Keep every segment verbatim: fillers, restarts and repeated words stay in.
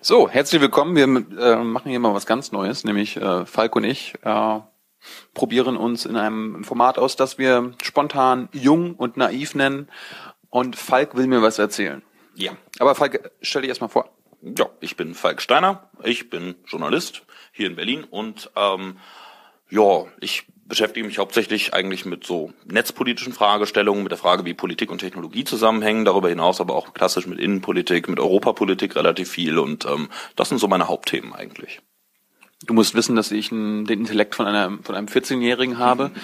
So, herzlich willkommen. Wir äh, machen hier mal was ganz Neues, nämlich äh, Falk und ich äh, probieren uns in einem Format aus, das wir spontan jung und naiv nennen. Und Falk will mir was erzählen. Ja. Aber Falk, stell dich erstmal vor. Ja, ich bin Falk Steiner. Ich bin Journalist hier in Berlin und ähm, ja, ich beschäftige mich hauptsächlich eigentlich mit so netzpolitischen Fragestellungen, mit der Frage, wie Politik und Technologie zusammenhängen, darüber hinaus aber auch klassisch mit Innenpolitik, mit Europapolitik relativ viel und ähm, das sind so meine Hauptthemen eigentlich. Du musst wissen, dass ich einen, den Intellekt von, einer, von einem vierzehnjährigen habe. Mhm.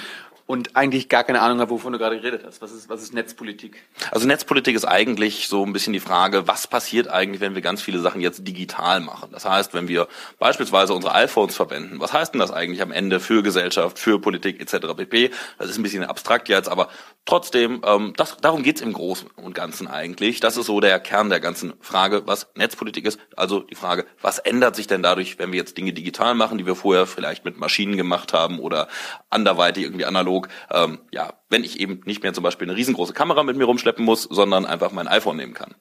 Und eigentlich gar keine Ahnung habe, wovon du gerade geredet hast. Was ist, was ist Netzpolitik? Also Netzpolitik ist eigentlich so ein bisschen die Frage, was passiert eigentlich, wenn wir ganz viele Sachen jetzt digital machen? Das heißt, wenn wir beispielsweise unsere iPhones verwenden, was heißt denn das eigentlich am Ende für Gesellschaft, für Politik et cetera pp.? Das ist ein bisschen abstrakt jetzt, aber trotzdem, ähm, das, darum geht's im Großen und Ganzen eigentlich. Das ist so der Kern der ganzen Frage, was Netzpolitik ist. Also die Frage, was ändert sich denn dadurch, wenn wir jetzt Dinge digital machen, die wir vorher vielleicht mit Maschinen gemacht haben oder anderweitig irgendwie analog. Ähm, ja, wenn ich eben nicht mehr zum Beispiel eine riesengroße Kamera mit mir rumschleppen muss, sondern einfach mein iPhone nehmen kann.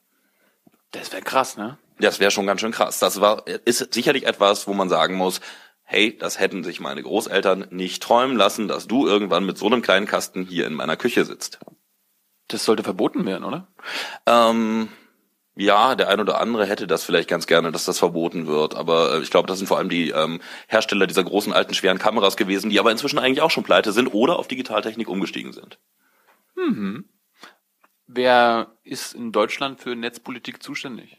Das wäre krass, ne? Das wäre schon ganz schön krass. Das war, ist sicherlich etwas, wo man sagen muss, hey, das hätten sich meine Großeltern nicht träumen lassen, dass du irgendwann mit so einem kleinen Kasten hier in meiner Küche sitzt. Das sollte verboten werden, oder? Ähm... Ja, der ein oder andere hätte das vielleicht ganz gerne, dass das verboten wird. Aber äh, ich glaube, das sind vor allem die ähm, Hersteller dieser großen, alten, schweren Kameras gewesen, die aber inzwischen eigentlich auch schon pleite sind oder auf Digitaltechnik umgestiegen sind. Mhm. Wer ist in Deutschland für Netzpolitik zuständig?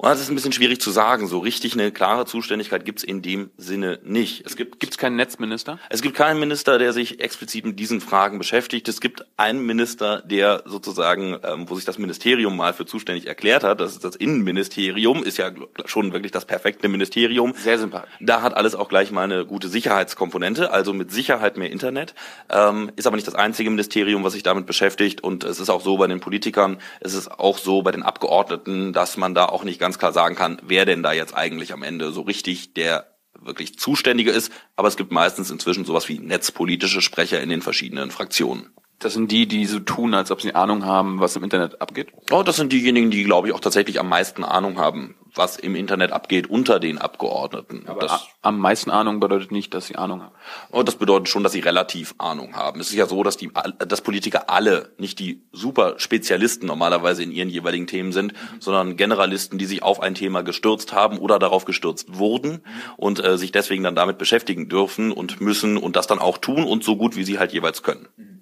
Und das ist ein bisschen schwierig zu sagen. So richtig eine klare Zuständigkeit gibt's in dem Sinne nicht. Es gibt gibt's keinen Netzminister? Es gibt keinen Minister, der sich explizit mit diesen Fragen beschäftigt. Es gibt einen Minister, der sozusagen, ähm, wo sich das Ministerium mal für zuständig erklärt hat. Das ist das Innenministerium, ist ja schon wirklich das perfekte Ministerium. Sehr sympathisch. Da hat alles auch gleich mal eine gute Sicherheitskomponente, also mit Sicherheit mehr Internet. Ähm, ist aber nicht das einzige Ministerium, was sich damit beschäftigt. Und es ist auch so bei den Politikern, es ist auch so bei den Abgeordneten, dass man da auch nicht ganz ganz klar sagen kann, wer denn da jetzt eigentlich am Ende so richtig der wirklich Zuständige ist. Aber es gibt meistens inzwischen sowas wie netzpolitische Sprecher in den verschiedenen Fraktionen. Das sind die, die so tun, als ob sie Ahnung haben, was im Internet abgeht? Oh, das sind diejenigen, die, glaube ich, auch tatsächlich am meisten Ahnung haben, was im Internet abgeht unter den Abgeordneten. Aber das, am meisten Ahnung bedeutet nicht, dass sie Ahnung haben. Oh, das bedeutet schon, dass sie relativ Ahnung haben. Es ist ja so, dass die, dass Politiker alle nicht die super Spezialisten normalerweise in ihren jeweiligen Themen sind, mhm. sondern Generalisten, die sich auf ein Thema gestürzt haben oder darauf gestürzt wurden mhm. und äh, sich deswegen dann damit beschäftigen dürfen und müssen und das dann auch tun und so gut, wie sie halt jeweils können. Mhm.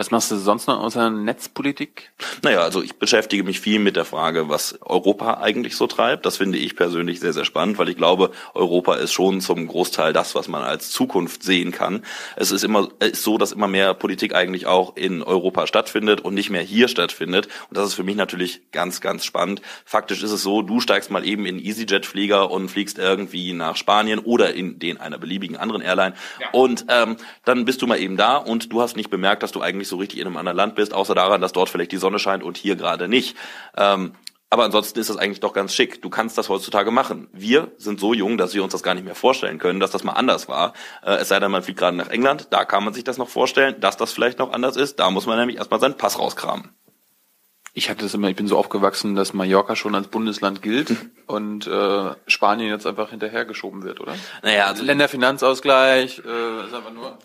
Was machst du sonst noch außer Netzpolitik? Naja, also ich beschäftige mich viel mit der Frage, was Europa eigentlich so treibt. Das finde ich persönlich sehr, sehr spannend, weil ich glaube, Europa ist schon zum Großteil das, was man als Zukunft sehen kann. Es ist immer ist so, dass immer mehr Politik eigentlich auch in Europa stattfindet und nicht mehr hier stattfindet. Und das ist für mich natürlich ganz, ganz spannend. Faktisch ist es so, du steigst mal eben in EasyJet-Flieger und fliegst irgendwie nach Spanien oder in den einer beliebigen anderen Airline. Ja. Und ähm, dann bist du mal eben da und du hast nicht bemerkt, dass du eigentlich so richtig in einem anderen Land bist, außer daran, dass dort vielleicht die Sonne scheint und hier gerade nicht. Ähm, aber ansonsten ist das eigentlich doch ganz schick. Du kannst das heutzutage machen. Wir sind so jung, dass wir uns das gar nicht mehr vorstellen können, dass das mal anders war. Äh, es sei denn, man fliegt gerade nach England, da kann man sich das noch vorstellen, dass das vielleicht noch anders ist. Da muss man nämlich erstmal seinen Pass rauskramen. Ich hatte das immer, ich bin so aufgewachsen, dass Mallorca schon als Bundesland gilt und äh, Spanien jetzt einfach hinterhergeschoben wird, oder? Naja, also Länderfinanzausgleich, äh, ist einfach nur...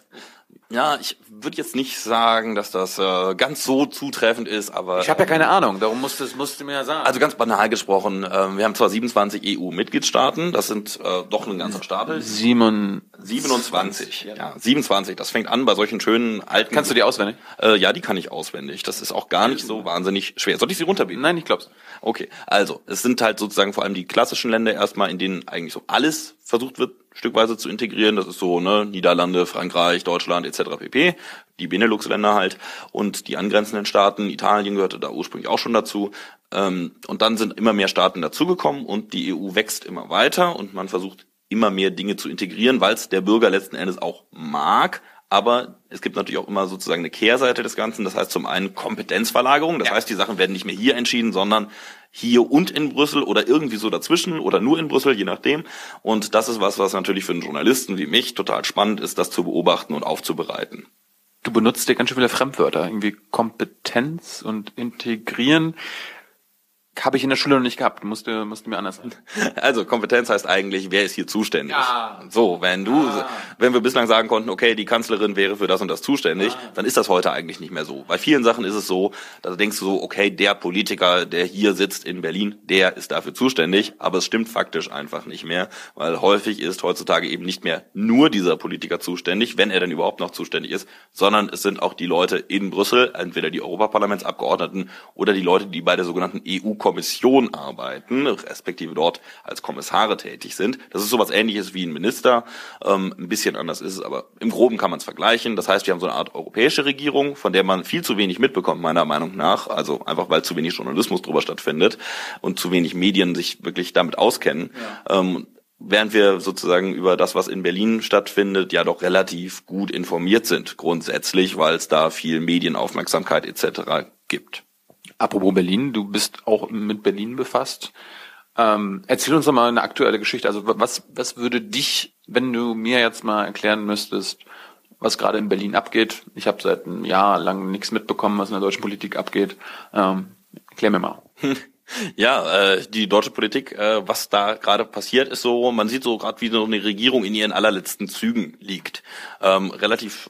Ja, ich würde jetzt nicht sagen, dass das äh, ganz so zutreffend ist, aber... Ich habe ja keine Ahnung, darum musst du, musst du mir ja sagen. Also ganz banal gesprochen, äh, wir haben zwar siebenundzwanzig E U-Mitgliedstaaten, das sind äh, doch ein ganzer Stapel. Sieben, siebenundzwanzig, ja. ja, siebenundzwanzig, das fängt an bei solchen schönen alten... Kannst du die auswendig? Äh, ja, die kann ich auswendig, das ist auch gar nicht so wahnsinnig schwer. Soll ich sie runterbieten? Nein, ich glaub's. Okay, also, es sind halt sozusagen vor allem die klassischen Länder erstmal, in denen eigentlich so alles versucht wird, stückweise zu integrieren. Das ist so, ne, Niederlande, Frankreich, Deutschland et cetera pp. Die Benelux-Länder halt und die angrenzenden Staaten. Italien gehörte da ursprünglich auch schon dazu. Und dann sind immer mehr Staaten dazugekommen und die E U wächst immer weiter und man versucht immer mehr Dinge zu integrieren, weil es der Bürger letzten Endes auch mag. Aber es gibt natürlich auch immer sozusagen eine Kehrseite des Ganzen. Das heißt zum einen Kompetenzverlagerung. Das ja. heißt, die Sachen werden nicht mehr hier entschieden, sondern hier und in Brüssel oder irgendwie so dazwischen oder nur in Brüssel, je nachdem. Und das ist was, was natürlich für einen Journalisten wie mich total spannend ist, das zu beobachten und aufzubereiten. Du benutzt ja ganz schön viele Fremdwörter. Irgendwie Kompetenz und integrieren. Habe ich in der Schule noch nicht gehabt, musste, musste mir anders sein. Also Kompetenz heißt eigentlich, wer ist hier zuständig? Ja. So, wenn du, ah. wenn wir bislang sagen konnten, okay, die Kanzlerin wäre für das und das zuständig, ah. dann ist das heute eigentlich nicht mehr so. Bei vielen Sachen ist es so, da denkst du so, okay, der Politiker, der hier sitzt in Berlin, der ist dafür zuständig, aber es stimmt faktisch einfach nicht mehr, weil häufig ist heutzutage eben nicht mehr nur dieser Politiker zuständig, wenn er denn überhaupt noch zuständig ist, sondern es sind auch die Leute in Brüssel, entweder die Europaparlamentsabgeordneten oder die Leute, die bei der sogenannten E U Kommission arbeiten, respektive dort als Kommissare tätig sind. Das ist sowas Ähnliches wie ein Minister. Ähm, ein bisschen anders ist es, aber im Groben kann man es vergleichen. Das heißt, wir haben so eine Art europäische Regierung, von der man viel zu wenig mitbekommt, meiner Meinung nach. Also einfach, weil zu wenig Journalismus drüber stattfindet und zu wenig Medien sich wirklich damit auskennen. Ja. Ähm, während wir sozusagen über das, was in Berlin stattfindet, ja doch relativ gut informiert sind grundsätzlich, weil es da viel Medienaufmerksamkeit et cetera gibt. Apropos Berlin, du bist auch mit Berlin befasst. Ähm, erzähl uns doch mal eine aktuelle Geschichte. Also was, was würde dich, wenn du mir jetzt mal erklären müsstest, was gerade in Berlin abgeht? Ich habe seit einem Jahr lang nichts mitbekommen, was in der deutschen Politik abgeht. Ähm, erklär mir mal. Ja, äh, die deutsche Politik, äh, was da gerade passiert, ist so, man sieht so gerade, wie so eine Regierung in ihren allerletzten Zügen liegt. Ähm, relativ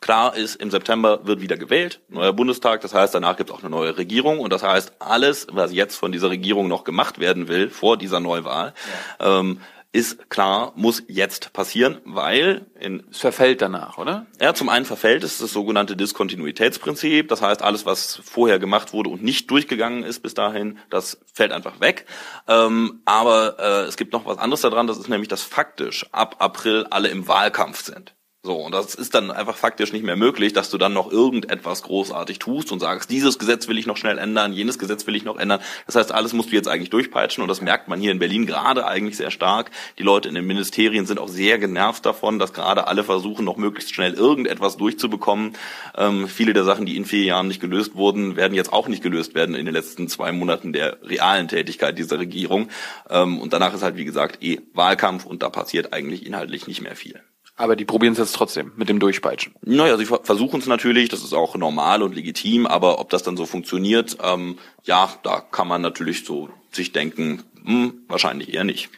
klar ist, im September wird wieder gewählt, neuer Bundestag, das heißt, danach gibt es auch eine neue Regierung und das heißt, alles, was jetzt von dieser Regierung noch gemacht werden will, vor dieser Neuwahl, ja. ähm, ist klar, muss jetzt passieren, weil in es verfällt danach, oder? Ja, zum einen verfällt es das sogenannte Diskontinuitätsprinzip, das heißt, alles, was vorher gemacht wurde und nicht durchgegangen ist bis dahin, das fällt einfach weg. Ähm, aber äh, es gibt noch was anderes daran, das ist nämlich, dass faktisch ab April alle im Wahlkampf sind. So, und das ist dann einfach faktisch nicht mehr möglich, dass du dann noch irgendetwas großartig tust und sagst, dieses Gesetz will ich noch schnell ändern, jenes Gesetz will ich noch ändern. Das heißt, alles musst du jetzt eigentlich durchpeitschen und das merkt man hier in Berlin gerade eigentlich sehr stark. Die Leute in den Ministerien sind auch sehr genervt davon, dass gerade alle versuchen, noch möglichst schnell irgendetwas durchzubekommen. Ähm, viele der Sachen, die in vier Jahren nicht gelöst wurden, werden jetzt auch nicht gelöst werden in den letzten zwei Monaten der realen Tätigkeit dieser Regierung. Ähm, und danach ist halt, wie gesagt, eh Wahlkampf und da passiert eigentlich inhaltlich nicht mehr viel. Aber die probieren es jetzt trotzdem mit dem Durchpeitschen. Naja, sie versuchen es natürlich, das ist auch normal und legitim, aber ob das dann so funktioniert, ähm, ja, da kann man natürlich so sich denken, hm, wahrscheinlich eher nicht.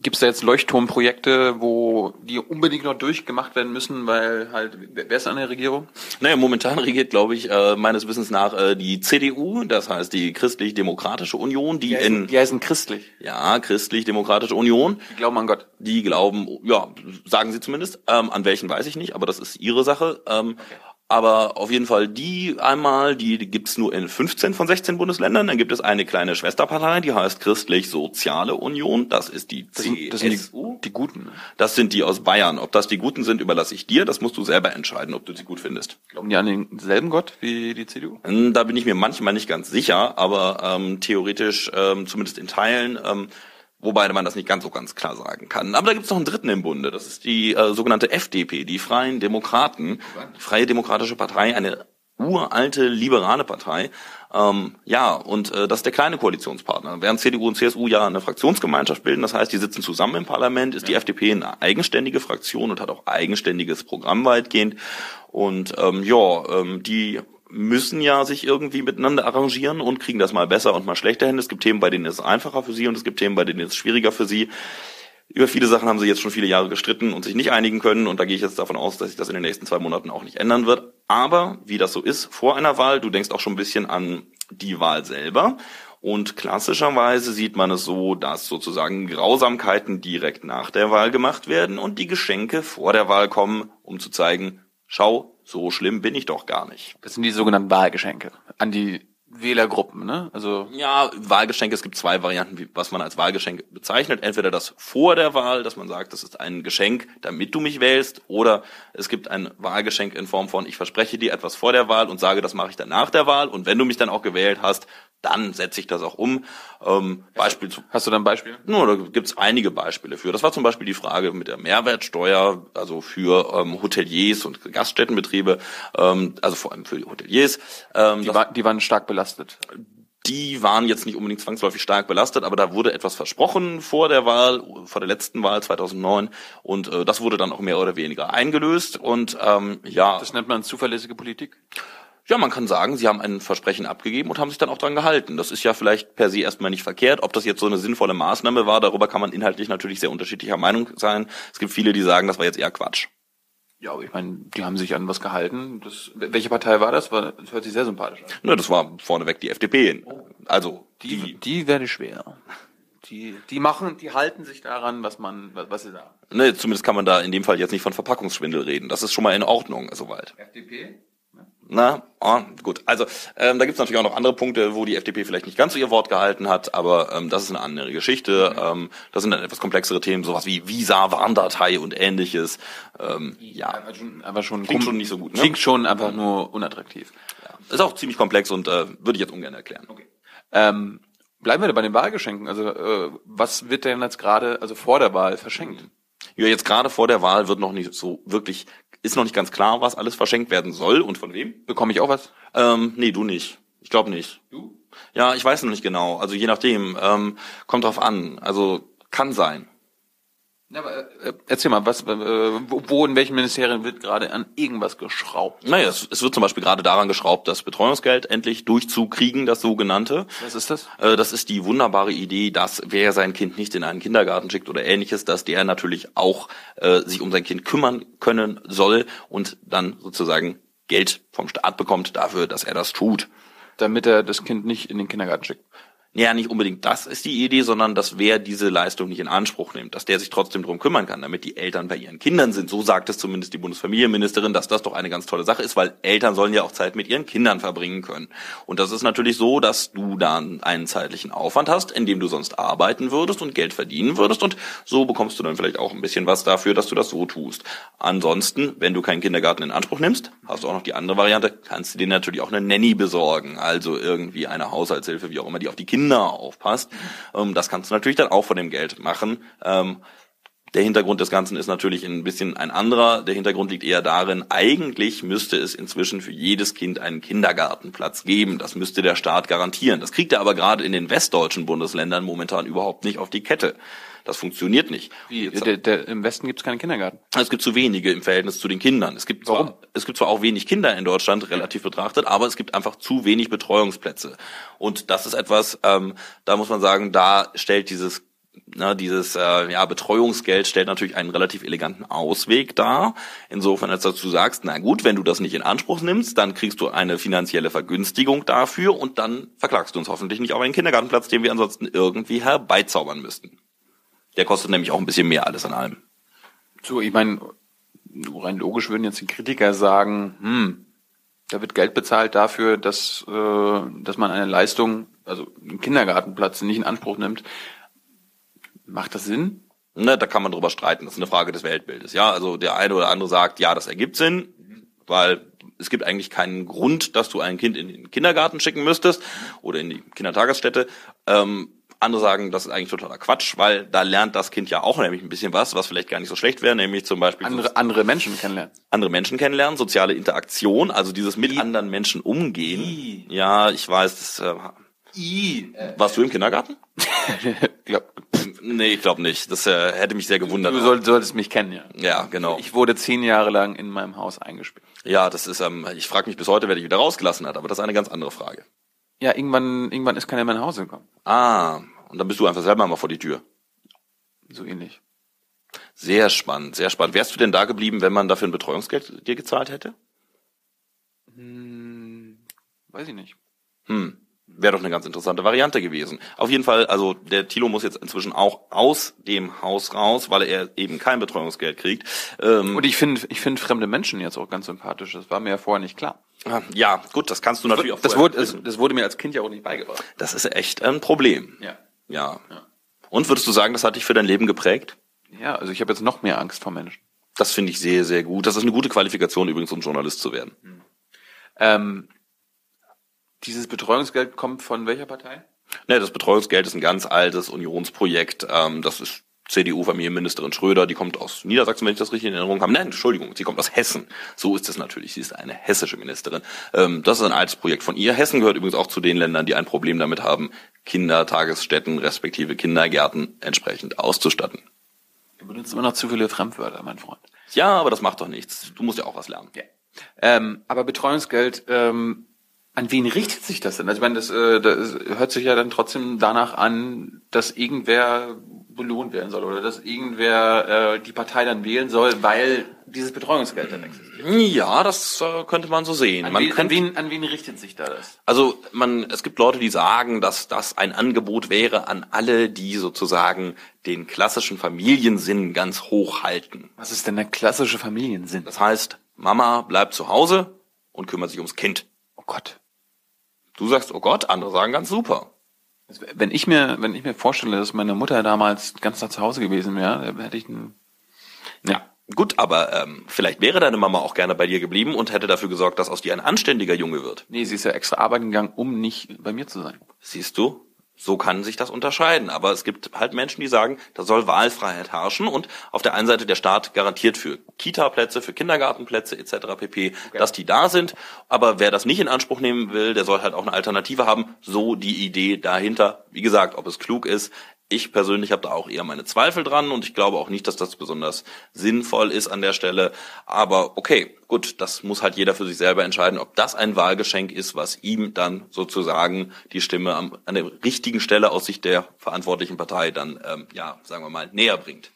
Gibt es da jetzt Leuchtturmprojekte, wo die unbedingt noch durchgemacht werden müssen, weil halt, wer ist an der Regierung? Naja, momentan regiert, glaube ich, äh, meines Wissens nach äh, die C D U, das heißt die Christlich-Demokratische Union, die, die heißen, in... Die heißen christlich. Ja, Christlich-Demokratische Union. Die glauben an Gott. Die glauben, ja, sagen sie zumindest, ähm, an welchen weiß ich nicht, aber das ist ihre Sache. Ähm, okay. Aber auf jeden Fall die einmal, die gibt's nur in fünfzehn von sechzehn Bundesländern. Dann gibt es eine kleine Schwesterpartei, die heißt Christlich-Soziale Union. Das ist die C S U. Das sind die, die Guten. Das sind die aus Bayern. Ob das die Guten sind, überlasse ich dir. Das musst du selber entscheiden, ob du sie gut findest. Glauben die an denselben Gott wie die C D U? Da bin ich mir manchmal nicht ganz sicher, aber ähm, theoretisch, ähm, zumindest in Teilen... Ähm, Wobei man das nicht ganz so ganz klar sagen kann. Aber da gibt es noch einen dritten im Bunde. Das ist die äh, sogenannte F D P, die Freien Demokraten. Freie Demokratische Partei, eine uralte liberale Partei. Ähm, ja, und äh, das ist der kleine Koalitionspartner. Während C D U und C S U ja eine Fraktionsgemeinschaft bilden, das heißt, die sitzen zusammen im Parlament, ist die F D P eine eigenständige Fraktion und hat auch eigenständiges Programm weitgehend. Und ähm, ja, ähm, die... müssen ja sich irgendwie miteinander arrangieren und kriegen das mal besser und mal schlechter hin. Es gibt Themen, bei denen es einfacher für sie und es gibt Themen, bei denen es schwieriger für sie. Über viele Sachen haben sie jetzt schon viele Jahre gestritten und sich nicht einigen können und da gehe ich jetzt davon aus, dass sich das in den nächsten zwei Monaten auch nicht ändern wird. Aber wie das so ist, vor einer Wahl, du denkst auch schon ein bisschen an die Wahl selber. Und klassischerweise sieht man es so, dass sozusagen Grausamkeiten direkt nach der Wahl gemacht werden und die Geschenke vor der Wahl kommen, um zu zeigen, schau, so schlimm bin ich doch gar nicht. Das sind die sogenannten Wahlgeschenke an die Wählergruppen, ne? Also ja, Wahlgeschenke, es gibt zwei Varianten, was man als Wahlgeschenk bezeichnet. Entweder das vor der Wahl, dass man sagt, das ist ein Geschenk, damit du mich wählst. Oder es gibt ein Wahlgeschenk in Form von, ich verspreche dir etwas vor der Wahl und sage, das mache ich dann nach der Wahl. Und wenn du mich dann auch gewählt hast, dann setze ich das auch um. Ähm, Beispiel zu, hast du da ein Beispiel? Nur, da gibt's einige Beispiele für. Das war zum Beispiel die Frage mit der Mehrwertsteuer, also für ähm, Hoteliers und Gaststättenbetriebe, ähm, also vor allem für die Hoteliers. Ähm, die, war, die waren stark belastet. Die waren jetzt nicht unbedingt zwangsläufig stark belastet, aber da wurde etwas versprochen vor der Wahl, vor der letzten Wahl zweitausendneun und äh, das wurde dann auch mehr oder weniger eingelöst. Und ähm, ja, das nennt man zuverlässige Politik. Ja, man kann sagen, sie haben ein Versprechen abgegeben und haben sich dann auch dran gehalten. Das ist ja vielleicht per se erstmal nicht verkehrt. Ob das jetzt so eine sinnvolle Maßnahme war, darüber kann man inhaltlich natürlich sehr unterschiedlicher Meinung sein. Es gibt viele, die sagen, das war jetzt eher Quatsch. Ja, aber ich meine, die haben sich an was gehalten. Das, welche Partei war das? War, das hört sich sehr sympathisch an. Ne, das war vorneweg die F D P. Oh. Also die, die, die werde schwer. Die, die machen, die halten sich daran, was man, was, was sie da. Ne, zumindest kann man da in dem Fall jetzt nicht von Verpackungsschwindel reden. Das ist schon mal in Ordnung soweit. F D P? Na, oh, gut. Also ähm, da gibt's natürlich auch noch andere Punkte, wo die F D P vielleicht nicht ganz so ihr Wort gehalten hat, aber ähm, das ist eine andere Geschichte. Ähm, das sind dann etwas komplexere Themen, sowas wie Visa, Warndatei und Ähnliches. Ähm, ja, aber schon, aber schon klingt schon nicht so gut. Ne? Klingt schon einfach nur unattraktiv. Ja. Ist auch ziemlich komplex und äh, würde ich jetzt ungern erklären. Okay. Ähm, bleiben wir bei den Wahlgeschenken. Also äh, was wird denn jetzt gerade, also vor der Wahl verschenkt? Ja, jetzt gerade vor der Wahl wird noch nicht so wirklich, ist noch nicht ganz klar, was alles verschenkt werden soll und von wem. Bekomme ich auch was? Ähm, nee, du nicht. Ich glaube nicht. Du? Ja, ich weiß noch nicht genau. Also je nachdem. Ähm, kommt drauf an. Also kann sein. Ja, aber äh, erzähl mal, was, äh, wo, wo in welchen Ministerien wird gerade an irgendwas geschraubt? Naja, es, es wird zum Beispiel gerade daran geschraubt, das Betreuungsgeld endlich durchzukriegen, das sogenannte. Was ist das? Äh, das ist die wunderbare Idee, dass wer sein Kind nicht in einen Kindergarten schickt oder Ähnliches, dass der natürlich auch äh, sich um sein Kind kümmern können soll und dann sozusagen Geld vom Staat bekommt dafür, dass er das tut. Damit er das Kind nicht in den Kindergarten schickt. Ja, nicht unbedingt das ist die Idee, sondern dass wer diese Leistung nicht in Anspruch nimmt, dass der sich trotzdem drum kümmern kann, damit die Eltern bei ihren Kindern sind. So sagt es zumindest die Bundesfamilienministerin, dass das doch eine ganz tolle Sache ist, weil Eltern sollen ja auch Zeit mit ihren Kindern verbringen können. Und das ist natürlich so, dass du dann einen zeitlichen Aufwand hast, in dem du sonst arbeiten würdest und Geld verdienen würdest. Und so bekommst du dann vielleicht auch ein bisschen was dafür, dass du das so tust. Ansonsten, wenn du keinen Kindergarten in Anspruch nimmst, hast du auch noch die andere Variante, kannst du dir natürlich auch eine Nanny besorgen. Also irgendwie eine Haushaltshilfe, wie auch immer, die auf die Kinder aufpasst. Das kannst du natürlich dann auch von dem Geld machen. Der Hintergrund des Ganzen ist natürlich ein bisschen ein anderer. Der Hintergrund liegt eher darin, eigentlich müsste es inzwischen für jedes Kind einen Kindergartenplatz geben. Das müsste der Staat garantieren. Das kriegt er aber gerade in den westdeutschen Bundesländern momentan überhaupt nicht auf die Kette. Das funktioniert nicht. Wie, der, der, im Westen gibt es keinen Kindergarten? Es gibt zu wenige im Verhältnis zu den Kindern. Es gibt, Warum? Zwar, es gibt zwar auch wenig Kinder in Deutschland, relativ betrachtet, aber es gibt einfach zu wenig Betreuungsplätze. Und das ist etwas, ähm, da muss man sagen, da stellt dieses Na, dieses äh, ja, Betreuungsgeld stellt natürlich einen relativ eleganten Ausweg dar. Insofern, als dass du sagst, na gut, wenn du das nicht in Anspruch nimmst, dann kriegst du eine finanzielle Vergünstigung dafür und dann verklagst du uns hoffentlich nicht auf einen Kindergartenplatz, den wir ansonsten irgendwie herbeizaubern müssten. Der kostet nämlich auch ein bisschen mehr alles an allem. So, ich meine, rein logisch würden jetzt die Kritiker sagen, hm, da wird Geld bezahlt dafür, dass, äh, dass man eine Leistung, also einen Kindergartenplatz nicht in Anspruch nimmt. Macht das Sinn? Na, da kann man drüber streiten. Das ist eine Frage des Weltbildes. Ja, also der eine oder andere sagt, ja, das ergibt Sinn, weil es gibt eigentlich keinen Grund, dass du ein Kind in den Kindergarten schicken müsstest oder in die Kindertagesstätte. Ähm, andere sagen, das ist eigentlich totaler Quatsch, weil da lernt das Kind ja auch nämlich ein bisschen was, was vielleicht gar nicht so schlecht wäre, nämlich zum Beispiel... Andere, so, andere Menschen kennenlernen. Andere Menschen kennenlernen, soziale Interaktion, also dieses mit I. anderen Menschen umgehen. I. Ja, ich weiß, das... Äh, I. Warst du im Kindergarten? Ja. Nee, ich glaube nicht. Das äh, hätte mich sehr gewundert. Du soll, solltest mich kennen, ja. Ja, genau. Ich wurde zehn Jahre lang in meinem Haus eingesperrt. Ja, das ist, ähm, ich frage mich bis heute, wer dich wieder rausgelassen hat, aber das ist eine ganz andere Frage. Ja, irgendwann irgendwann ist keiner mehr nach Hause gekommen. Ah, und dann bist du einfach selber mal vor die Tür. So ähnlich. Sehr spannend, sehr spannend. Wärst du denn da geblieben, wenn man dafür ein Betreuungsgeld dir gezahlt hätte? Hm, weiß ich nicht. Hm. Wäre doch eine ganz interessante Variante gewesen. Auf jeden Fall, also der Tilo muss jetzt inzwischen auch aus dem Haus raus, weil er eben kein Betreuungsgeld kriegt. Ähm Und ich finde ich finde fremde Menschen jetzt auch ganz sympathisch. Das war mir ja vorher nicht klar. Ja, gut, das kannst du natürlich auch. Das wurde, das, das wurde mir als Kind ja auch nicht beigebracht. Das ist echt ein Problem. Ja. Ja. Ja. Und würdest du sagen, das hat dich für dein Leben geprägt? Ja, also ich habe jetzt noch mehr Angst vor Menschen. Das finde ich sehr, sehr gut. Das ist eine gute Qualifikation übrigens, um Journalist zu werden. Mhm. Ähm... Dieses Betreuungsgeld kommt von welcher Partei? Ne, das Betreuungsgeld ist ein ganz altes Unionsprojekt. Ähm, das ist C D U-Familienministerin Schröder. Die kommt aus Niedersachsen, wenn ich das richtig in Erinnerung habe. Nein, Entschuldigung, sie kommt aus Hessen. So ist es natürlich. Sie ist eine hessische Ministerin. Ähm, das ist ein altes Projekt von ihr. Hessen gehört übrigens auch zu den Ländern, die ein Problem damit haben, Kindertagesstätten respektive Kindergärten entsprechend auszustatten. Du benutzt immer noch zu viele Fremdwörter, mein Freund. Ja, aber das macht doch nichts. Du musst ja auch was lernen. Ja. Ähm, aber Betreuungsgeld, ähm, an wen richtet sich das denn? Also ich meine, das, äh, das hört sich ja dann trotzdem danach an, dass irgendwer belohnt werden soll oder dass irgendwer äh, die Partei dann wählen soll, weil dieses Betreuungsgeld dann existiert. Ja, das äh, könnte man so sehen. An, man wen, könnte, an, wen, an wen richtet sich da das? Also man, es gibt Leute, die sagen, dass das ein Angebot wäre an alle, die sozusagen den klassischen Familiensinn ganz hoch halten. Was ist denn der klassische Familiensinn? Das heißt, Mama bleibt zu Hause und kümmert sich ums Kind. Oh Gott. Du sagst, oh Gott, andere sagen ganz super. Wenn ich mir, wenn ich mir vorstelle, dass meine Mutter damals ganz nah zu Hause gewesen wäre, hätte ich einen... Ne. Ja, gut, aber ähm, vielleicht wäre deine Mama auch gerne bei dir geblieben und hätte dafür gesorgt, dass aus dir ein anständiger Junge wird. Nee, sie ist ja extra arbeiten gegangen, um nicht bei mir zu sein. Siehst du, so kann sich das unterscheiden. Aber es gibt halt Menschen, die sagen, da soll Wahlfreiheit herrschen und auf der einen Seite der Staat garantiert für Kita-Plätze, für Kindergartenplätze et cetera pp., okay, dass die da sind. Aber wer das nicht in Anspruch nehmen will, der soll halt auch eine Alternative haben. So die Idee dahinter. Wie gesagt, ob es klug ist, ich persönlich habe da auch eher meine Zweifel dran und ich glaube auch nicht, dass das besonders sinnvoll ist an der Stelle. Aber okay, gut, das muss halt jeder für sich selber entscheiden, ob das ein Wahlgeschenk ist, was ihm dann sozusagen die Stimme am, an der richtigen Stelle aus Sicht der verantwortlichen Partei dann, ähm, ja, sagen wir mal, näher bringt.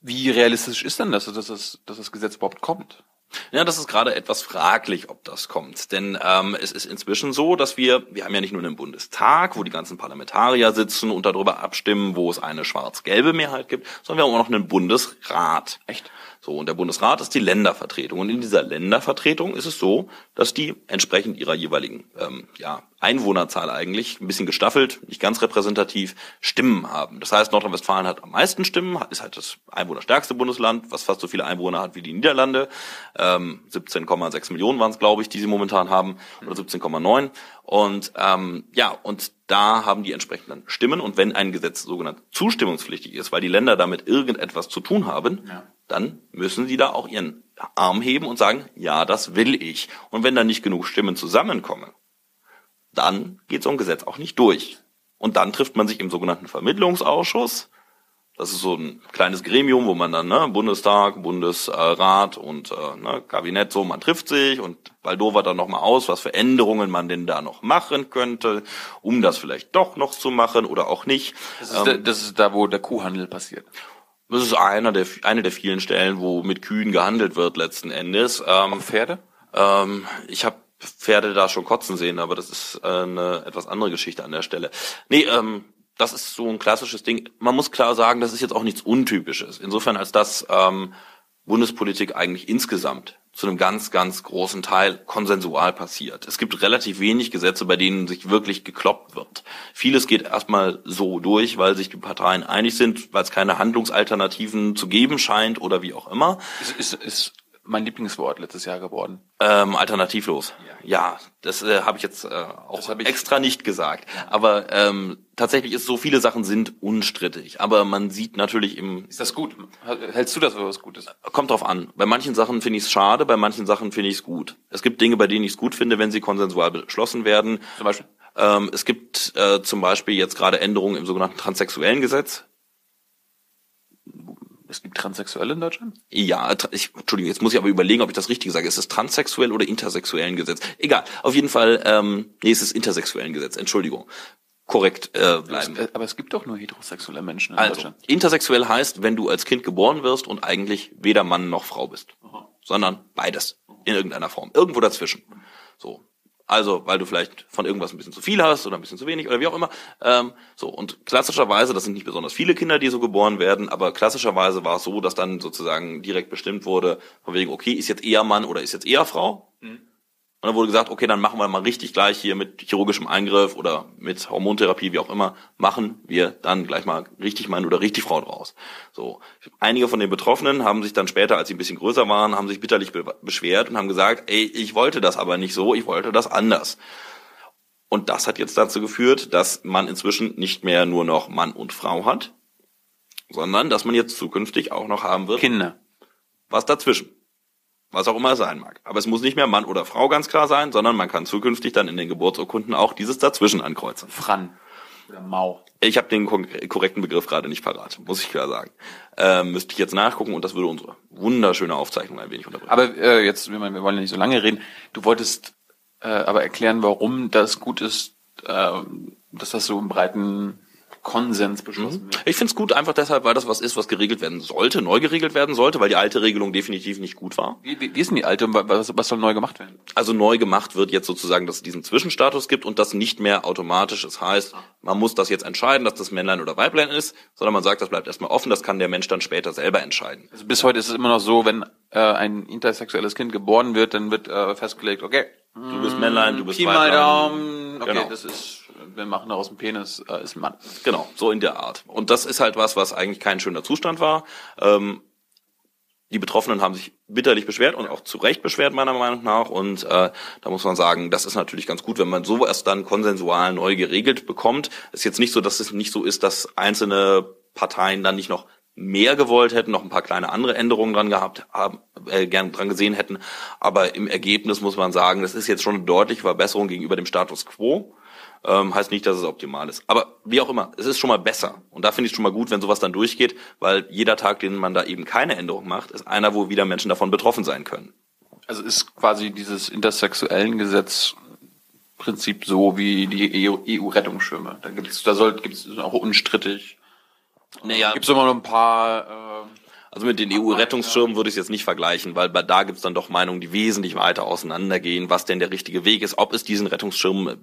Wie realistisch ist denn das, dass das, dass das Gesetz überhaupt kommt? Ja, das ist gerade etwas fraglich, ob das kommt, denn ähm, es ist inzwischen so, dass wir, wir haben ja nicht nur einen Bundestag, wo die ganzen Parlamentarier sitzen und darüber abstimmen, wo es eine schwarz-gelbe Mehrheit gibt, sondern wir haben auch noch einen Bundesrat. Echt? So, und der Bundesrat ist die Ländervertretung und in dieser Ländervertretung ist es so, dass die entsprechend ihrer jeweiligen ähm, ja, Einwohnerzahl eigentlich, ein bisschen gestaffelt, nicht ganz repräsentativ, Stimmen haben. Das heißt, Nordrhein-Westfalen hat am meisten Stimmen, ist halt das einwohnerstärkste Bundesland, was fast so viele Einwohner hat wie die Niederlande. Ähm, siebzehn Komma sechs Millionen waren es, glaube ich, die sie momentan haben, oder siebzehn Komma neun. Und ähm, ja, und da haben die entsprechenden Stimmen und wenn ein Gesetz sogenannt zustimmungspflichtig ist, weil die Länder damit irgendetwas zu tun haben, ja, dann müssen sie da auch ihren Arm heben und sagen, ja, das will ich. Und wenn da nicht genug Stimmen zusammenkommen, dann geht so ein Gesetz auch nicht durch. Und dann trifft man sich im sogenannten Vermittlungsausschuss. Das ist so ein kleines Gremium, wo man dann, ne, Bundestag, Bundesrat und äh, ne, Kabinett, so, man trifft sich und baldowert dann nochmal aus, was für Änderungen man denn da noch machen könnte, um das vielleicht doch noch zu machen oder auch nicht. Das ist, ähm, da, das ist da, wo der Kuhhandel passiert. Das ist einer der, eine der vielen Stellen, wo mit Kühen gehandelt wird letzten Endes. Ähm, Auf Pferde? Ähm, ich habe Pferde da schon kotzen sehen, aber das ist äh, eine etwas andere Geschichte an der Stelle. Nee, ähm... das ist so ein klassisches Ding. Man muss klar sagen, das ist jetzt auch nichts Untypisches. Insofern, als dass ähm, Bundespolitik eigentlich insgesamt zu einem ganz, ganz großen Teil konsensual passiert. Es gibt relativ wenig Gesetze, bei denen sich wirklich gekloppt wird. Vieles geht erstmal so durch, weil sich die Parteien einig sind, weil es keine Handlungsalternativen zu geben scheint oder wie auch immer. Ist, ist, ist mein Lieblingswort letztes Jahr geworden. Ähm, alternativlos. Ja, ja, das äh, habe ich jetzt äh, auch hab ich extra nicht gesagt. Aber ähm, tatsächlich ist so, viele Sachen sind unstrittig. Aber man sieht natürlich im... Ist das gut? Hältst du das für was Gutes? Kommt drauf an. Bei manchen Sachen finde ich es schade, bei manchen Sachen finde ich es gut. Es gibt Dinge, bei denen ich es gut finde, wenn sie konsensual beschlossen werden. Zum Beispiel? Ähm, es gibt äh, zum Beispiel jetzt gerade Änderungen im sogenannten transsexuellen Gesetz. Es gibt Transsexuelle in Deutschland? Ja, ich, Entschuldigung, jetzt muss ich aber überlegen, ob ich das Richtige sage. Ist es transsexuell oder intersexuellen Gesetz? Egal, auf jeden Fall, ähm, nee, es ist intersexuellen Gesetz, Entschuldigung. Korrekt äh, bleiben. Es, aber es gibt doch nur heterosexuelle Menschen in also, Deutschland. Intersexuell heißt, wenn du als Kind geboren wirst und eigentlich weder Mann noch Frau bist, aha, sondern beides in irgendeiner Form, irgendwo dazwischen. So. Also, weil du vielleicht von irgendwas ein bisschen zu viel hast oder ein bisschen zu wenig oder wie auch immer. Ähm, so, und klassischerweise, das sind nicht besonders viele Kinder, die so geboren werden, aber klassischerweise war es so, dass dann sozusagen direkt bestimmt wurde, von wegen, okay, ist jetzt eher Mann oder ist jetzt eher Frau? Mhm. Und dann wurde gesagt, okay, dann machen wir mal richtig gleich hier mit chirurgischem Eingriff oder mit Hormontherapie, wie auch immer, machen wir dann gleich mal richtig Mann oder richtig Frau draus. So, einige von den Betroffenen haben sich dann später, als sie ein bisschen größer waren, haben sich bitterlich be- beschwert und haben gesagt, ey, ich wollte das aber nicht so, ich wollte das anders. Und das hat jetzt dazu geführt, dass man inzwischen nicht mehr nur noch Mann und Frau hat, sondern dass man jetzt zukünftig auch noch haben wird Kinder. Was dazwischen. Was auch immer es sein mag. Aber es muss nicht mehr Mann oder Frau ganz klar sein, sondern man kann zukünftig dann in den Geburtsurkunden auch dieses Dazwischen ankreuzen. Fran. Oder Mau. Ich habe den korrekten Begriff gerade nicht parat, muss ich klar sagen. Ähm, müsste ich jetzt nachgucken und das würde unsere wunderschöne Aufzeichnung ein wenig unterbrechen. Aber äh, jetzt, wir wollen ja nicht so lange reden. Du wolltest äh, aber erklären, warum das gut ist, äh, dass das so im breiten Konsens beschlossen wird. Ich finde es gut, einfach deshalb, weil das was ist, was geregelt werden sollte, neu geregelt werden sollte, weil die alte Regelung definitiv nicht gut war. Wie, wie ist denn die alte und was, was soll neu gemacht werden? Also neu gemacht wird jetzt sozusagen, dass es diesen Zwischenstatus gibt und das nicht mehr automatisch ist. Das heißt, man muss das jetzt entscheiden, dass das Männlein oder Weiblein ist, sondern man sagt, das bleibt erstmal offen, das kann der Mensch dann später selber entscheiden. Also bis heute ist es immer noch so, wenn äh, ein intersexuelles Kind geboren wird, dann wird äh, festgelegt, okay, du bist Männlein, du bist Pi mal Daumen, okay, genau. Das ist, wir machen daraus einen Penis, äh, ist ein Mann. Genau, so in der Art. Und das ist halt was, was eigentlich kein schöner Zustand war. Ähm, die Betroffenen haben sich bitterlich beschwert und auch zu Recht beschwert, meiner Meinung nach. Und äh, da muss man sagen, das ist natürlich ganz gut, wenn man so erst dann konsensual neu geregelt bekommt. Ist jetzt nicht so, dass es nicht so ist, dass einzelne Parteien dann nicht noch mehr gewollt hätten, noch ein paar kleine andere Änderungen dran gehabt haben, äh, gern dran gesehen hätten. Aber im Ergebnis muss man sagen, das ist jetzt schon eine deutliche Verbesserung gegenüber dem Status quo. Ähm, heißt nicht, dass es optimal ist. Aber wie auch immer, es ist schon mal besser. Und da finde ich es schon mal gut, wenn sowas dann durchgeht, weil jeder Tag, den man da eben keine Änderung macht, ist einer, wo wieder Menschen davon betroffen sein können. Also ist quasi dieses intersexuellen Gesetz Prinzip so wie die E U-Rettungsschirme. Da gibt es, da soll, gibt's auch unstrittig. Naja, gibt es immer noch ein paar... Äh, also mit den E U-Rettungsschirmen würde ich es jetzt nicht vergleichen, weil da gibt es dann doch Meinungen, die wesentlich weiter auseinandergehen, was denn der richtige Weg ist, ob es diesen Rettungsschirm,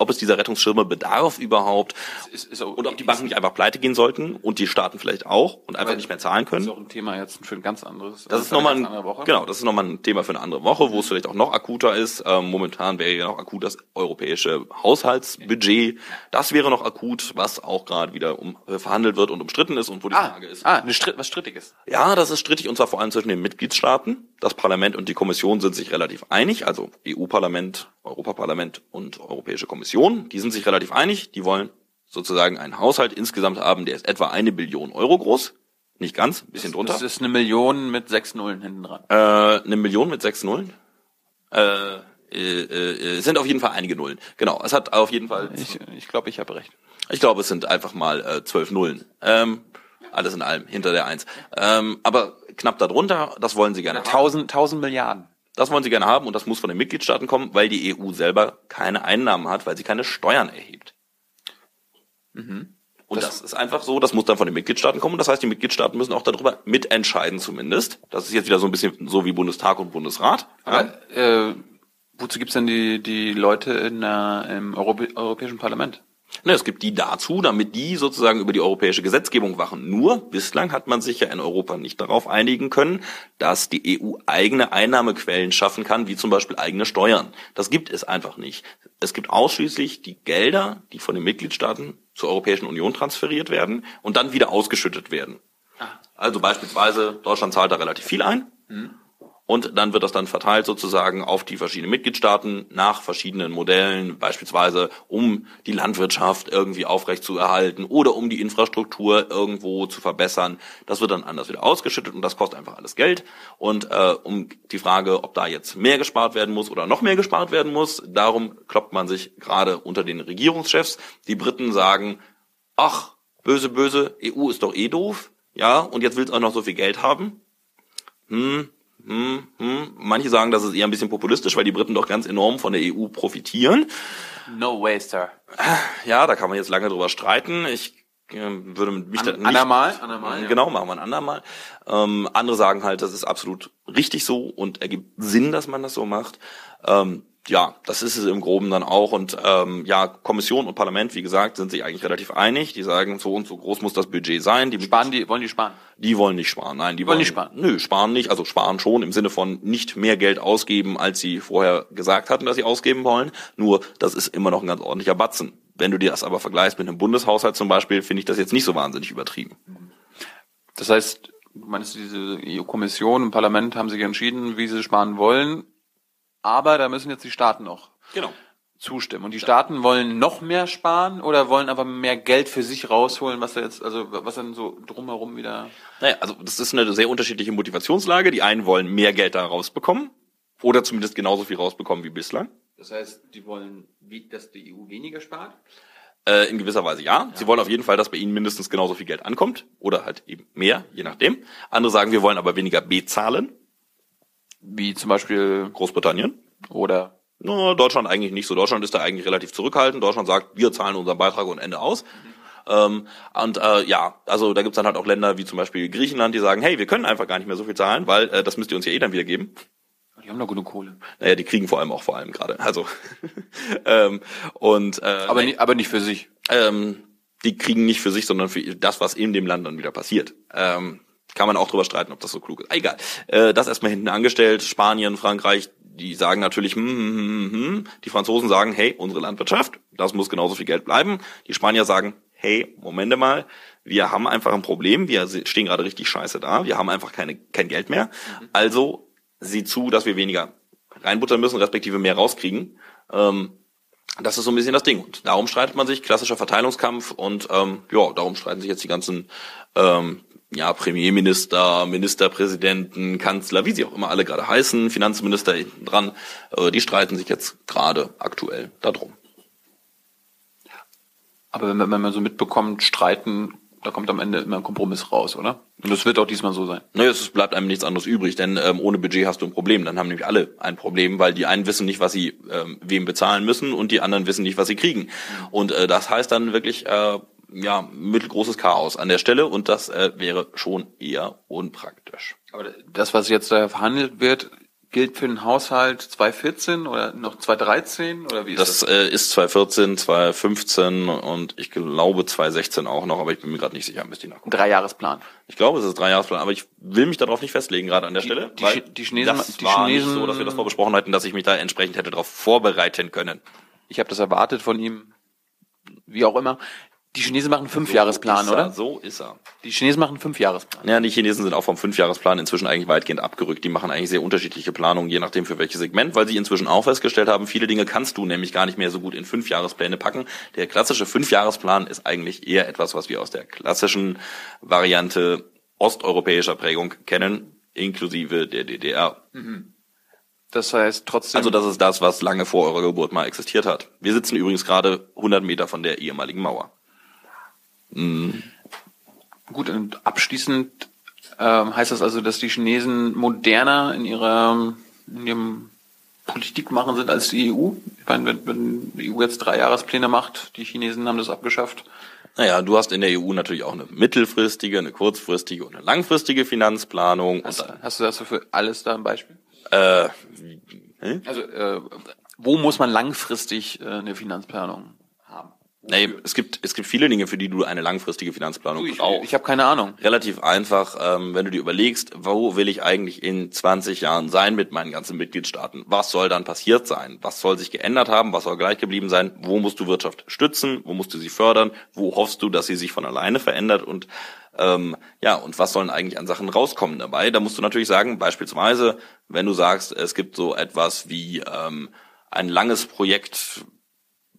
ob es dieser Rettungsschirme bedarf überhaupt ist, ist auch, und ob die Banken nicht einfach pleite gehen sollten und die Staaten vielleicht auch und einfach nicht mehr zahlen können. Das ist auch ein Thema jetzt für ein ganz anderes. Das ist nochmal ein, genau, das ist nochmal ein Thema für eine andere Woche, wo es vielleicht auch noch akuter ist. Ähm, momentan wäre ja noch akut das europäische Haushaltsbudget. Das wäre noch akut, was auch gerade wieder um, verhandelt wird und umstritten ist und wo die ah, Frage ist. Ah, eine Str- was Strittiges. Ja, das ist strittig und zwar vor allem zwischen den Mitgliedstaaten. Das Parlament und die Kommission sind sich relativ einig, also E U-Parlament, Europaparlament und Europäische Kommission. Die sind sich relativ einig, die wollen sozusagen einen Haushalt insgesamt haben, der ist etwa eine Billion Euro groß. Nicht ganz, ein bisschen das, drunter. Das ist eine Million mit sechs Nullen hinten dran. Äh, eine Million mit sechs Nullen? Äh, äh, äh, sind auf jeden Fall einige Nullen. Genau, es hat auf jeden Fall... Ich glaube, ich, glaub, ich habe recht. Ich glaube, es sind einfach mal äh, zwölf Nullen. Ähm... Alles in allem, hinter der Eins. Ähm, aber knapp darunter, das wollen sie gerne haben. Tausend, tausend Milliarden. Das wollen sie gerne haben und das muss von den Mitgliedstaaten kommen, weil die E U selber keine Einnahmen hat, weil sie keine Steuern erhebt. Mhm. Und das, das ist einfach so, das muss dann von den Mitgliedstaaten kommen. Das heißt, die Mitgliedstaaten müssen auch darüber mitentscheiden zumindest. Das ist jetzt wieder so ein bisschen so wie Bundestag und Bundesrat. Aber, ja. äh, wozu gibt's denn die, die Leute in, äh, im Europä- Europäischen Parlament? Ne, es gibt die dazu, damit die sozusagen über die europäische Gesetzgebung wachen. Nur bislang hat man sich ja in Europa nicht darauf einigen können, dass die E U eigene Einnahmequellen schaffen kann, wie zum Beispiel eigene Steuern. Das gibt es einfach nicht. Es gibt ausschließlich die Gelder, die von den Mitgliedstaaten zur Europäischen Union transferiert werden und dann wieder ausgeschüttet werden. Also beispielsweise Deutschland zahlt da relativ viel ein. Hm. Und dann wird das dann verteilt sozusagen auf die verschiedenen Mitgliedstaaten nach verschiedenen Modellen, beispielsweise um die Landwirtschaft irgendwie aufrecht zu erhalten oder um die Infrastruktur irgendwo zu verbessern. Das wird dann anders wieder ausgeschüttet und das kostet einfach alles Geld. Und äh, um die Frage, ob da jetzt mehr gespart werden muss oder noch mehr gespart werden muss, darum kloppt man sich gerade unter den Regierungschefs. Die Briten sagen, ach, böse, böse, E U ist doch eh doof. Ja, und jetzt will's auch noch so viel Geld haben. Hm. Hm, hm. Manche sagen, das ist eher ein bisschen populistisch, weil die Briten doch ganz enorm von der E U profitieren. No way, Sir. Ja, da kann man jetzt lange drüber streiten. Ich äh, würde mich An, da nicht... Andermal? Andermal, genau, ja. Machen wir ein andermal. Ähm, andere sagen halt, das ist absolut richtig so und ergibt Sinn, dass man das so macht. Ähm, ja, das ist es im Groben dann auch. Und ähm, ja, Kommission und Parlament, wie gesagt, sind sich eigentlich relativ einig. Die sagen, so und so groß muss das Budget sein. Die sparen die, wollen die sparen? Die wollen nicht sparen, nein. Die wollen, wollen nicht sparen? Nö, sparen nicht. Also sparen schon im Sinne von nicht mehr Geld ausgeben, als sie vorher gesagt hatten, dass sie ausgeben wollen. Nur, das ist immer noch ein ganz ordentlicher Batzen. Wenn du dir das aber vergleichst mit einem Bundeshaushalt zum Beispiel, finde ich das jetzt nicht so wahnsinnig übertrieben. Das heißt, du meinst, diese E U-Kommission und Parlament haben sich entschieden, wie sie sparen wollen. Aber da müssen jetzt die Staaten noch genau. zustimmen. Und die Staaten wollen noch mehr sparen oder wollen aber mehr Geld für sich rausholen, was da jetzt, also was dann so drumherum wieder. Naja, also das ist eine sehr unterschiedliche Motivationslage. Die einen wollen mehr Geld da rausbekommen oder zumindest genauso viel rausbekommen wie bislang. Das heißt, die wollen, dass die E U weniger spart? Äh, in gewisser Weise ja. Sie wollen auf jeden Fall, dass bei ihnen mindestens genauso viel Geld ankommt oder halt eben mehr, je nachdem. Andere sagen, wir wollen aber weniger bezahlen. Wie zum Beispiel Großbritannien. Oder? No, Deutschland eigentlich nicht so. Deutschland ist da eigentlich relativ zurückhaltend. Deutschland sagt, wir zahlen unseren Beitrag und Ende aus. Mhm. Ähm, und äh, ja, also da gibt's dann halt auch Länder wie zum Beispiel Griechenland, die sagen, hey, wir können einfach gar nicht mehr so viel zahlen, weil äh, das müsst ihr uns ja eh dann wieder geben. Die haben doch genug Kohle. Naja, die kriegen vor allem auch vor allem gerade. Also ähm, und äh, aber, nicht, aber nicht für sich. Ähm, die kriegen nicht für sich, sondern für das, was in dem Land dann wieder passiert. Ähm, kann man auch drüber streiten, ob das so klug ist. Egal. Äh, das erstmal hinten angestellt. Spanien, Frankreich, die sagen natürlich, hm, hm, hm. Die Franzosen sagen, hey, unsere Landwirtschaft, das muss genauso viel Geld bleiben. Die Spanier sagen, hey, Momente mal, wir haben einfach ein Problem, wir stehen gerade richtig scheiße da, wir haben einfach keine kein Geld mehr, also sieh zu, dass wir weniger reinbuttern müssen, respektive mehr rauskriegen. Ähm, das ist so ein bisschen das Ding. Und darum streitet man sich, klassischer Verteilungskampf, und ähm, ja, darum streiten sich jetzt die ganzen ähm, ja, Premierminister, Ministerpräsidenten, Kanzler, wie sie auch immer alle gerade heißen, Finanzminister hinten dran, äh, die streiten sich jetzt gerade aktuell darum. Aber wenn man, wenn man so mitbekommt, streiten, da kommt am Ende immer ein Kompromiss raus, oder? Und das wird auch diesmal so sein. Naja, es bleibt einem nichts anderes übrig, denn ähm, ohne Budget hast du ein Problem. Dann haben nämlich alle ein Problem, weil die einen wissen nicht, was sie ähm, wem bezahlen müssen, und die anderen wissen nicht, was sie kriegen. Und äh, das heißt dann wirklich äh, ja mittelgroßes Chaos an der Stelle, und das äh, wäre schon eher unpraktisch. Aber das, was jetzt da verhandelt wird, gilt für den Haushalt zwanzig vierzehn oder noch zwanzig dreizehn oder wie ist das? Das äh, ist zwanzig vierzehn, zwanzig fünfzehn und ich glaube zwanzig sechzehn auch noch, aber ich bin mir gerade nicht sicher, müsste ich nachgucken. Dreijahresplan. Ich glaube, es ist Dreijahresplan, aber ich will mich darauf nicht festlegen gerade an der die, Stelle, die, weil die Chinesen, das die war Chinesen, nicht so, dass wir das mal besprochen hatten, dass ich mich da entsprechend hätte darauf vorbereiten können. Ich habe das erwartet von ihm, wie auch immer. Die Chinesen machen Fünfjahresplan, so oder? So ist er. Die Chinesen machen Fünfjahresplan. Ja, die Chinesen sind auch vom Fünfjahresplan inzwischen eigentlich weitgehend abgerückt. Die machen eigentlich sehr unterschiedliche Planungen, je nachdem für welches Segment, weil sie inzwischen auch festgestellt haben, viele Dinge kannst du nämlich gar nicht mehr so gut in Fünfjahrespläne packen. Der klassische Fünfjahresplan ist eigentlich eher etwas, was wir aus der klassischen Variante osteuropäischer Prägung kennen, inklusive der D D R. Mhm. Das heißt trotzdem... Also das ist das, was lange vor eurer Geburt mal existiert hat. Wir sitzen übrigens gerade hundert Meter von der ehemaligen Mauer. Mhm. Gut, und abschließend ähm, heißt das also, dass die Chinesen moderner in ihrer in ihrem Politik machen sind als die E U? Ich meine, wenn, wenn die E U jetzt drei Jahrespläne macht, die Chinesen haben das abgeschafft. Naja, du hast in der E U natürlich auch eine mittelfristige, eine kurzfristige und eine langfristige Finanzplanung. Hast, und, hast du das für alles da ein Beispiel? Äh, äh? Also, äh, wo muss man langfristig äh, eine Finanzplanung? Nee, es gibt es gibt viele Dinge, für die du eine langfristige Finanzplanung brauchst. Ich, ich habe keine Ahnung. Relativ einfach, ähm, wenn du dir überlegst, wo will ich eigentlich in zwanzig Jahren sein mit meinen ganzen Mitgliedstaaten? Was soll dann passiert sein? Was soll sich geändert haben? Was soll gleich geblieben sein? Wo musst du Wirtschaft stützen? Wo musst du sie fördern? Wo hoffst du, dass sie sich von alleine verändert? Und ähm, ja, und was sollen eigentlich an Sachen rauskommen dabei? Da musst du natürlich sagen, beispielsweise, wenn du sagst, es gibt so etwas wie ähm, ein langes Projekt.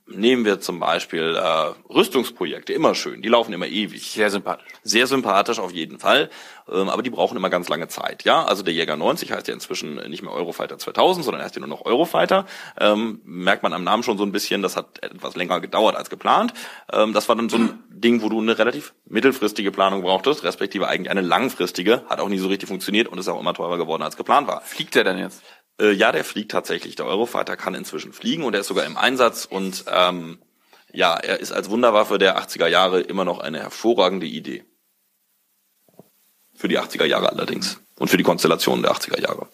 Nehmen wir zum Beispiel äh, Rüstungsprojekte, immer schön, die laufen immer ewig. Sehr sympathisch. Sehr sympathisch auf jeden Fall, ähm, aber die brauchen immer ganz lange Zeit. Ja, also der Jäger neunzig heißt ja inzwischen nicht mehr Eurofighter zweitausend, sondern heißt ja nur noch Eurofighter. Ähm, merkt man am Namen schon so ein bisschen, das hat etwas länger gedauert als geplant. Ähm, das war dann so ein Ding, wo du eine relativ mittelfristige Planung brauchtest, respektive eigentlich eine langfristige, hat auch nie so richtig funktioniert und ist auch immer teurer geworden als geplant war. Fliegt der denn jetzt? Ja, der fliegt tatsächlich. Der Eurofighter kann inzwischen fliegen und er ist sogar im Einsatz. Und ähm, ja, er ist als Wunderwaffe der achtziger Jahre immer noch eine hervorragende Idee. Für die achtziger Jahre allerdings und für die Konstellationen der achtziger Jahre.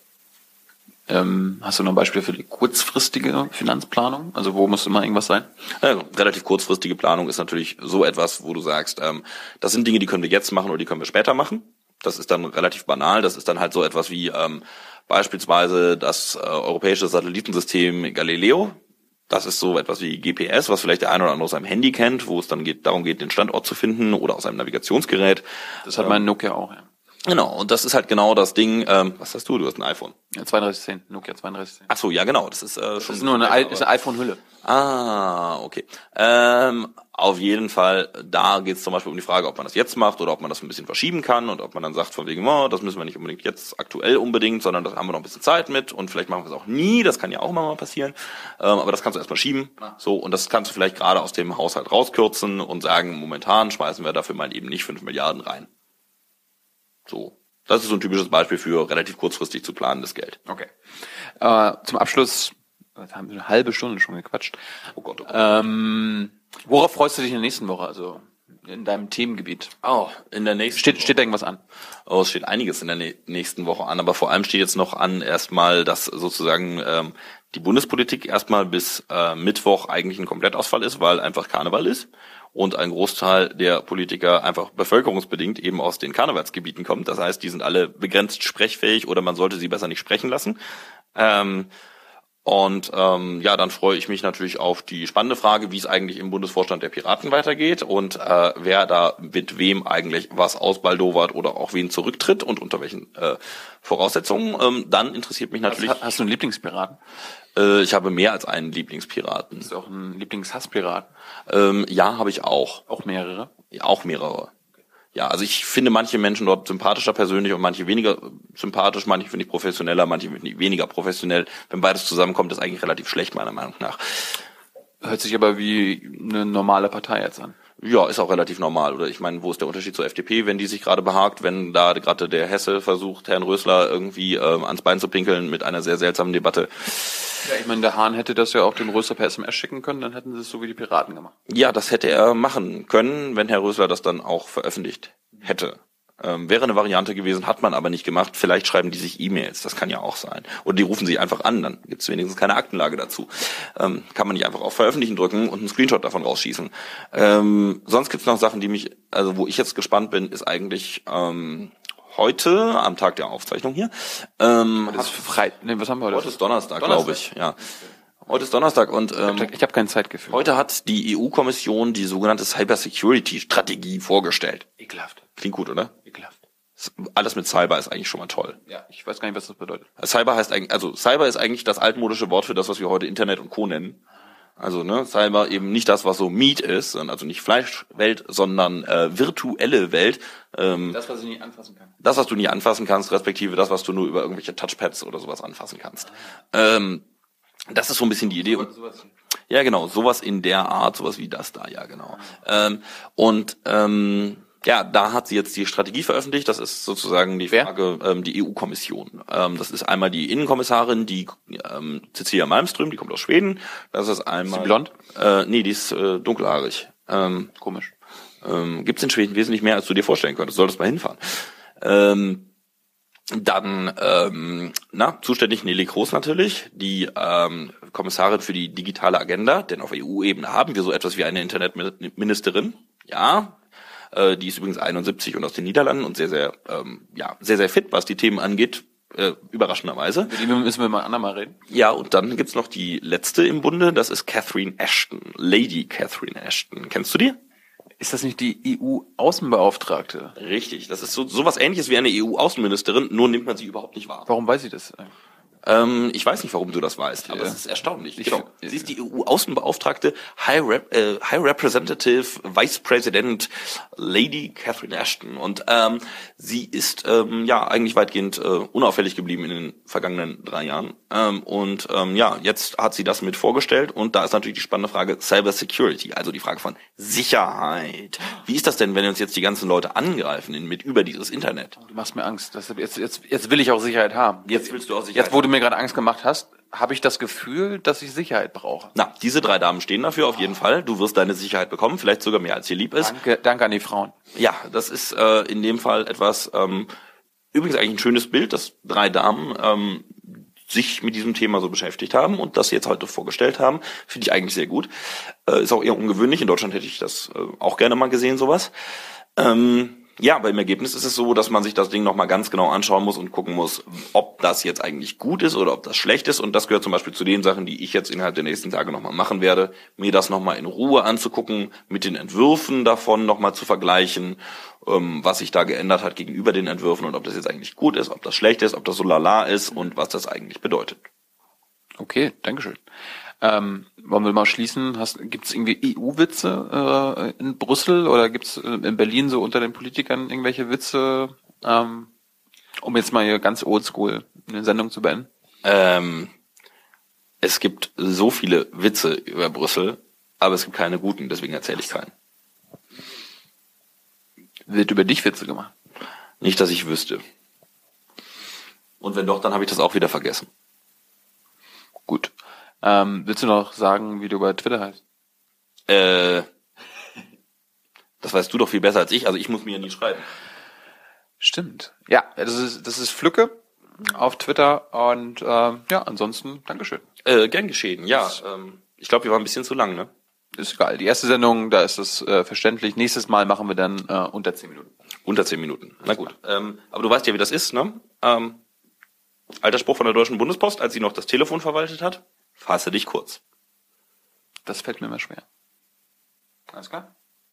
Ähm, hast du noch ein Beispiel für die kurzfristige Finanzplanung? Also wo muss immer irgendwas sein? Also, relativ kurzfristige Planung ist natürlich so etwas, wo du sagst, ähm, das sind Dinge, die können wir jetzt machen oder die können wir später machen. Das ist dann relativ banal. Das ist dann halt so etwas wie... Ähm, Beispielsweise das äh, europäische Satellitensystem Galileo. Das ist so etwas wie G P S, was vielleicht der ein oder andere aus seinem Handy kennt, wo es dann geht, darum geht, den Standort zu finden oder aus einem Navigationsgerät. Das hat ähm, mein Nokia auch, ja. Genau, und das ist halt genau das Ding, ähm, was hast du, du hast ein iPhone. Ja, zweiunddreißig zehn, Nokia zweiunddreißig zehn. Ach so, ja genau, das ist äh, schon... Das ist nur eine, eine iPhone-Hülle. Ah, okay. Ähm, auf jeden Fall, da geht es zum Beispiel um die Frage, ob man das jetzt macht oder ob man das ein bisschen verschieben kann und ob man dann sagt von wegen, oh, das müssen wir nicht unbedingt jetzt aktuell unbedingt, sondern da haben wir noch ein bisschen Zeit mit und vielleicht machen wir es auch nie, das kann ja auch immer mal passieren, ähm, aber das kannst du erstmal schieben, so, und das kannst du vielleicht gerade aus dem Haushalt rauskürzen und sagen, momentan schmeißen wir dafür mal eben nicht fünf Milliarden rein. So, das ist so ein typisches Beispiel für relativ kurzfristig zu planendes Geld. Okay. Äh, zum Abschluss, da haben wir eine halbe Stunde schon gequatscht. Oh Gott, oh Gott. Ähm, worauf freust du dich in der nächsten Woche, also in deinem Themengebiet? Oh, in der nächsten steht, Woche. Steht da irgendwas an? Oh, es steht einiges in der ne- nächsten Woche an, aber vor allem steht jetzt noch an erstmal, dass sozusagen ähm, die Bundespolitik erstmal bis äh, Mittwoch eigentlich ein Komplettausfall ist, weil einfach Karneval ist. Und ein Großteil der Politiker einfach bevölkerungsbedingt eben aus den Karnevalsgebieten kommt. Das heißt, die sind alle begrenzt sprechfähig oder man sollte sie besser nicht sprechen lassen. Ähm, und ähm, ja, dann freue ich mich natürlich auf die spannende Frage, wie es eigentlich im Bundesvorstand der Piraten weitergeht und äh, wer da mit wem eigentlich was ausbaldowert oder auch wen zurücktritt und unter welchen äh, Voraussetzungen. Ähm, dann interessiert mich natürlich... Hast, hast du einen Lieblingspiraten? Ich habe mehr als einen Lieblingspiraten. Hast du auch einen Lieblingshasspiraten? Ähm, ja, habe ich auch. Auch mehrere? Ja, auch mehrere. Ja, also ich finde manche Menschen dort sympathischer persönlich und manche weniger sympathisch, manche finde ich professioneller, manche finde ich weniger professionell. Wenn beides zusammenkommt, ist eigentlich relativ schlecht, meiner Meinung nach. Hört sich aber wie eine normale Partei jetzt an. Ja, ist auch relativ normal, oder? Ich meine, wo ist der Unterschied zur F D P, wenn die sich gerade behagt, wenn da gerade der Hesse versucht, Herrn Rösler irgendwie ähm, ans Bein zu pinkeln mit einer sehr seltsamen Debatte? Ja, ich meine, der Hahn hätte das ja auch dem Rösler per S M S schicken können, dann hätten sie es so wie die Piraten gemacht. Ja, das hätte er machen können, wenn Herr Rösler das dann auch veröffentlicht hätte. Ähm, wäre eine Variante gewesen, hat man aber nicht gemacht. Vielleicht schreiben die sich E-Mails, das kann ja auch sein. Oder die rufen sich einfach an, dann gibt's wenigstens keine Aktenlage dazu. Ähm, kann man nicht einfach auf Veröffentlichen drücken und einen Screenshot davon rausschießen. Ähm, sonst gibt's noch Sachen, die mich, also wo ich jetzt gespannt bin, ist eigentlich ähm, heute, am Tag der Aufzeichnung hier. Ähm, das ist Freitag. Nee, was haben wir heute? Heute ist Donnerstag, Donnerstag. glaube ich. Ja. Heute ist Donnerstag und ähm, ich habe kein Zeitgefühl. Heute hat die E U-Kommission die sogenannte Cybersecurity-Strategie vorgestellt. Ekelhaft. Klingt gut, oder? Ekelhaft. Alles mit Cyber ist eigentlich schon mal toll. Ja, ich weiß gar nicht, was das bedeutet. Cyber heißt eigentlich, also Cyber ist eigentlich das altmodische Wort für das, was wir heute Internet und Co. nennen. Also ne, Cyber eben nicht das, was so Meat ist, also nicht Fleischwelt, sondern äh, virtuelle Welt. Ähm, das, was du nie anfassen kannst. Das, was du nie anfassen kannst, respektive das, was du nur über irgendwelche Touchpads oder sowas anfassen kannst. Ähm, das ist so ein bisschen die Idee. Und, ja, genau, sowas in der Art, sowas wie das da, ja, genau. Ähm, und ähm, ja, da hat sie jetzt die Strategie veröffentlicht. Das ist sozusagen die Frage, ähm, die E U-Kommission. Ähm, das ist einmal die Innenkommissarin, die ähm, Cecilia Malmström, die kommt aus Schweden. Das ist einmal. Ist die blond? Äh, nee, die ist äh, dunkelhaarig. Ähm, Komisch. Ähm, gibt's in Schweden wesentlich mehr, als du dir vorstellen könntest. Solltest mal hinfahren. Ähm, Dann ähm, na, zuständig Nelly Groß natürlich, die ähm, Kommissarin für die digitale Agenda, denn auf E U-Ebene haben wir so etwas wie eine Internetministerin. Ja, äh, die ist übrigens einundsiebzig und aus den Niederlanden und sehr, sehr, ähm, ja, sehr, sehr fit, was die Themen angeht. Äh, überraschenderweise. Mit ihm müssen wir mal andermal reden. Ja, und dann gibt's noch die letzte im Bunde, das ist Catherine Ashton, Lady Catherine Ashton. Kennst du die? Ist das nicht die E U-Außenbeauftragte? Richtig, das ist so sowas Ähnliches wie eine E U-Außenministerin, nur nimmt man sie überhaupt nicht wahr. Warum weiß ich das eigentlich? Ähm, ich weiß nicht, warum du das weißt, aber es ist erstaunlich. Ich genau. Sie ist die E U-Außenbeauftragte, High, Rep- äh, High Representative, Vice President, Lady Catherine Ashton. Und ähm, sie ist ähm, ja eigentlich weitgehend äh, unauffällig geblieben in den vergangenen drei Jahren. Ähm, und ähm, ja, jetzt hat sie das mit vorgestellt. Und da ist natürlich die spannende Frage Cyber Security, also die Frage von Sicherheit. Wie ist das denn, wenn uns jetzt die ganzen Leute angreifen in, mit über dieses Internet? Du machst mir Angst. Das, jetzt, jetzt, jetzt will ich auch Sicherheit haben. Jetzt willst du auch Sicherheit haben. Mir gerade Angst gemacht hast, habe ich das Gefühl, dass ich Sicherheit brauche. Na, diese drei Damen stehen dafür auf jeden Fall. Du wirst deine Sicherheit bekommen, vielleicht sogar mehr als dir lieb ist. Danke, danke an die Frauen. Ja, das ist äh, in dem Fall etwas, ähm, übrigens eigentlich ein schönes Bild, dass drei Damen ähm, sich mit diesem Thema so beschäftigt haben und das jetzt heute vorgestellt haben. Finde ich eigentlich sehr gut. Äh, ist auch eher ungewöhnlich. In Deutschland hätte ich das äh, auch gerne mal gesehen, sowas. Ähm, Ja, aber im Ergebnis ist es so, dass man sich das Ding nochmal ganz genau anschauen muss und gucken muss, ob das jetzt eigentlich gut ist oder ob das schlecht ist. Und das gehört zum Beispiel zu den Sachen, die ich jetzt innerhalb der nächsten Tage nochmal machen werde, mir das nochmal in Ruhe anzugucken, mit den Entwürfen davon nochmal zu vergleichen, was sich da geändert hat gegenüber den Entwürfen und ob das jetzt eigentlich gut ist, ob das schlecht ist, ob das so lala ist und was das eigentlich bedeutet. Okay, Dankeschön. Ähm, wollen wir mal schließen? Gibt es irgendwie E U-Witze äh, in Brüssel oder gibt es äh, in Berlin so unter den Politikern irgendwelche Witze, ähm, um jetzt mal hier ganz oldschool eine Sendung zu beenden? Ähm, es gibt so viele Witze über Brüssel, aber es gibt keine guten, deswegen erzähle ich keinen. Wird über dich Witze gemacht? Nicht, dass ich wüsste. Und wenn doch, dann habe ich das auch wieder vergessen. Gut. Ähm, willst du noch sagen, wie du bei Twitter heißt? Äh, das weißt du doch viel besser als ich, also ich muss mir ja nie schreiben. Stimmt. Ja, das ist, das ist flueke auf Twitter und, äh, ja, ansonsten, Dankeschön. Äh, gern geschehen, ja. Das, ähm, ich glaube, wir waren ein bisschen zu lang, ne? Ist egal. Die erste Sendung, da ist es äh, verständlich. Nächstes Mal machen wir dann äh, unter zehn Minuten. Unter zehn Minuten, na gut. Ähm, aber du weißt ja, wie das ist, ne? Ähm, alter Spruch von der Deutschen Bundespost, als sie noch das Telefon verwaltet hat. Fasse dich kurz. Das fällt mir immer schwer. Alles klar?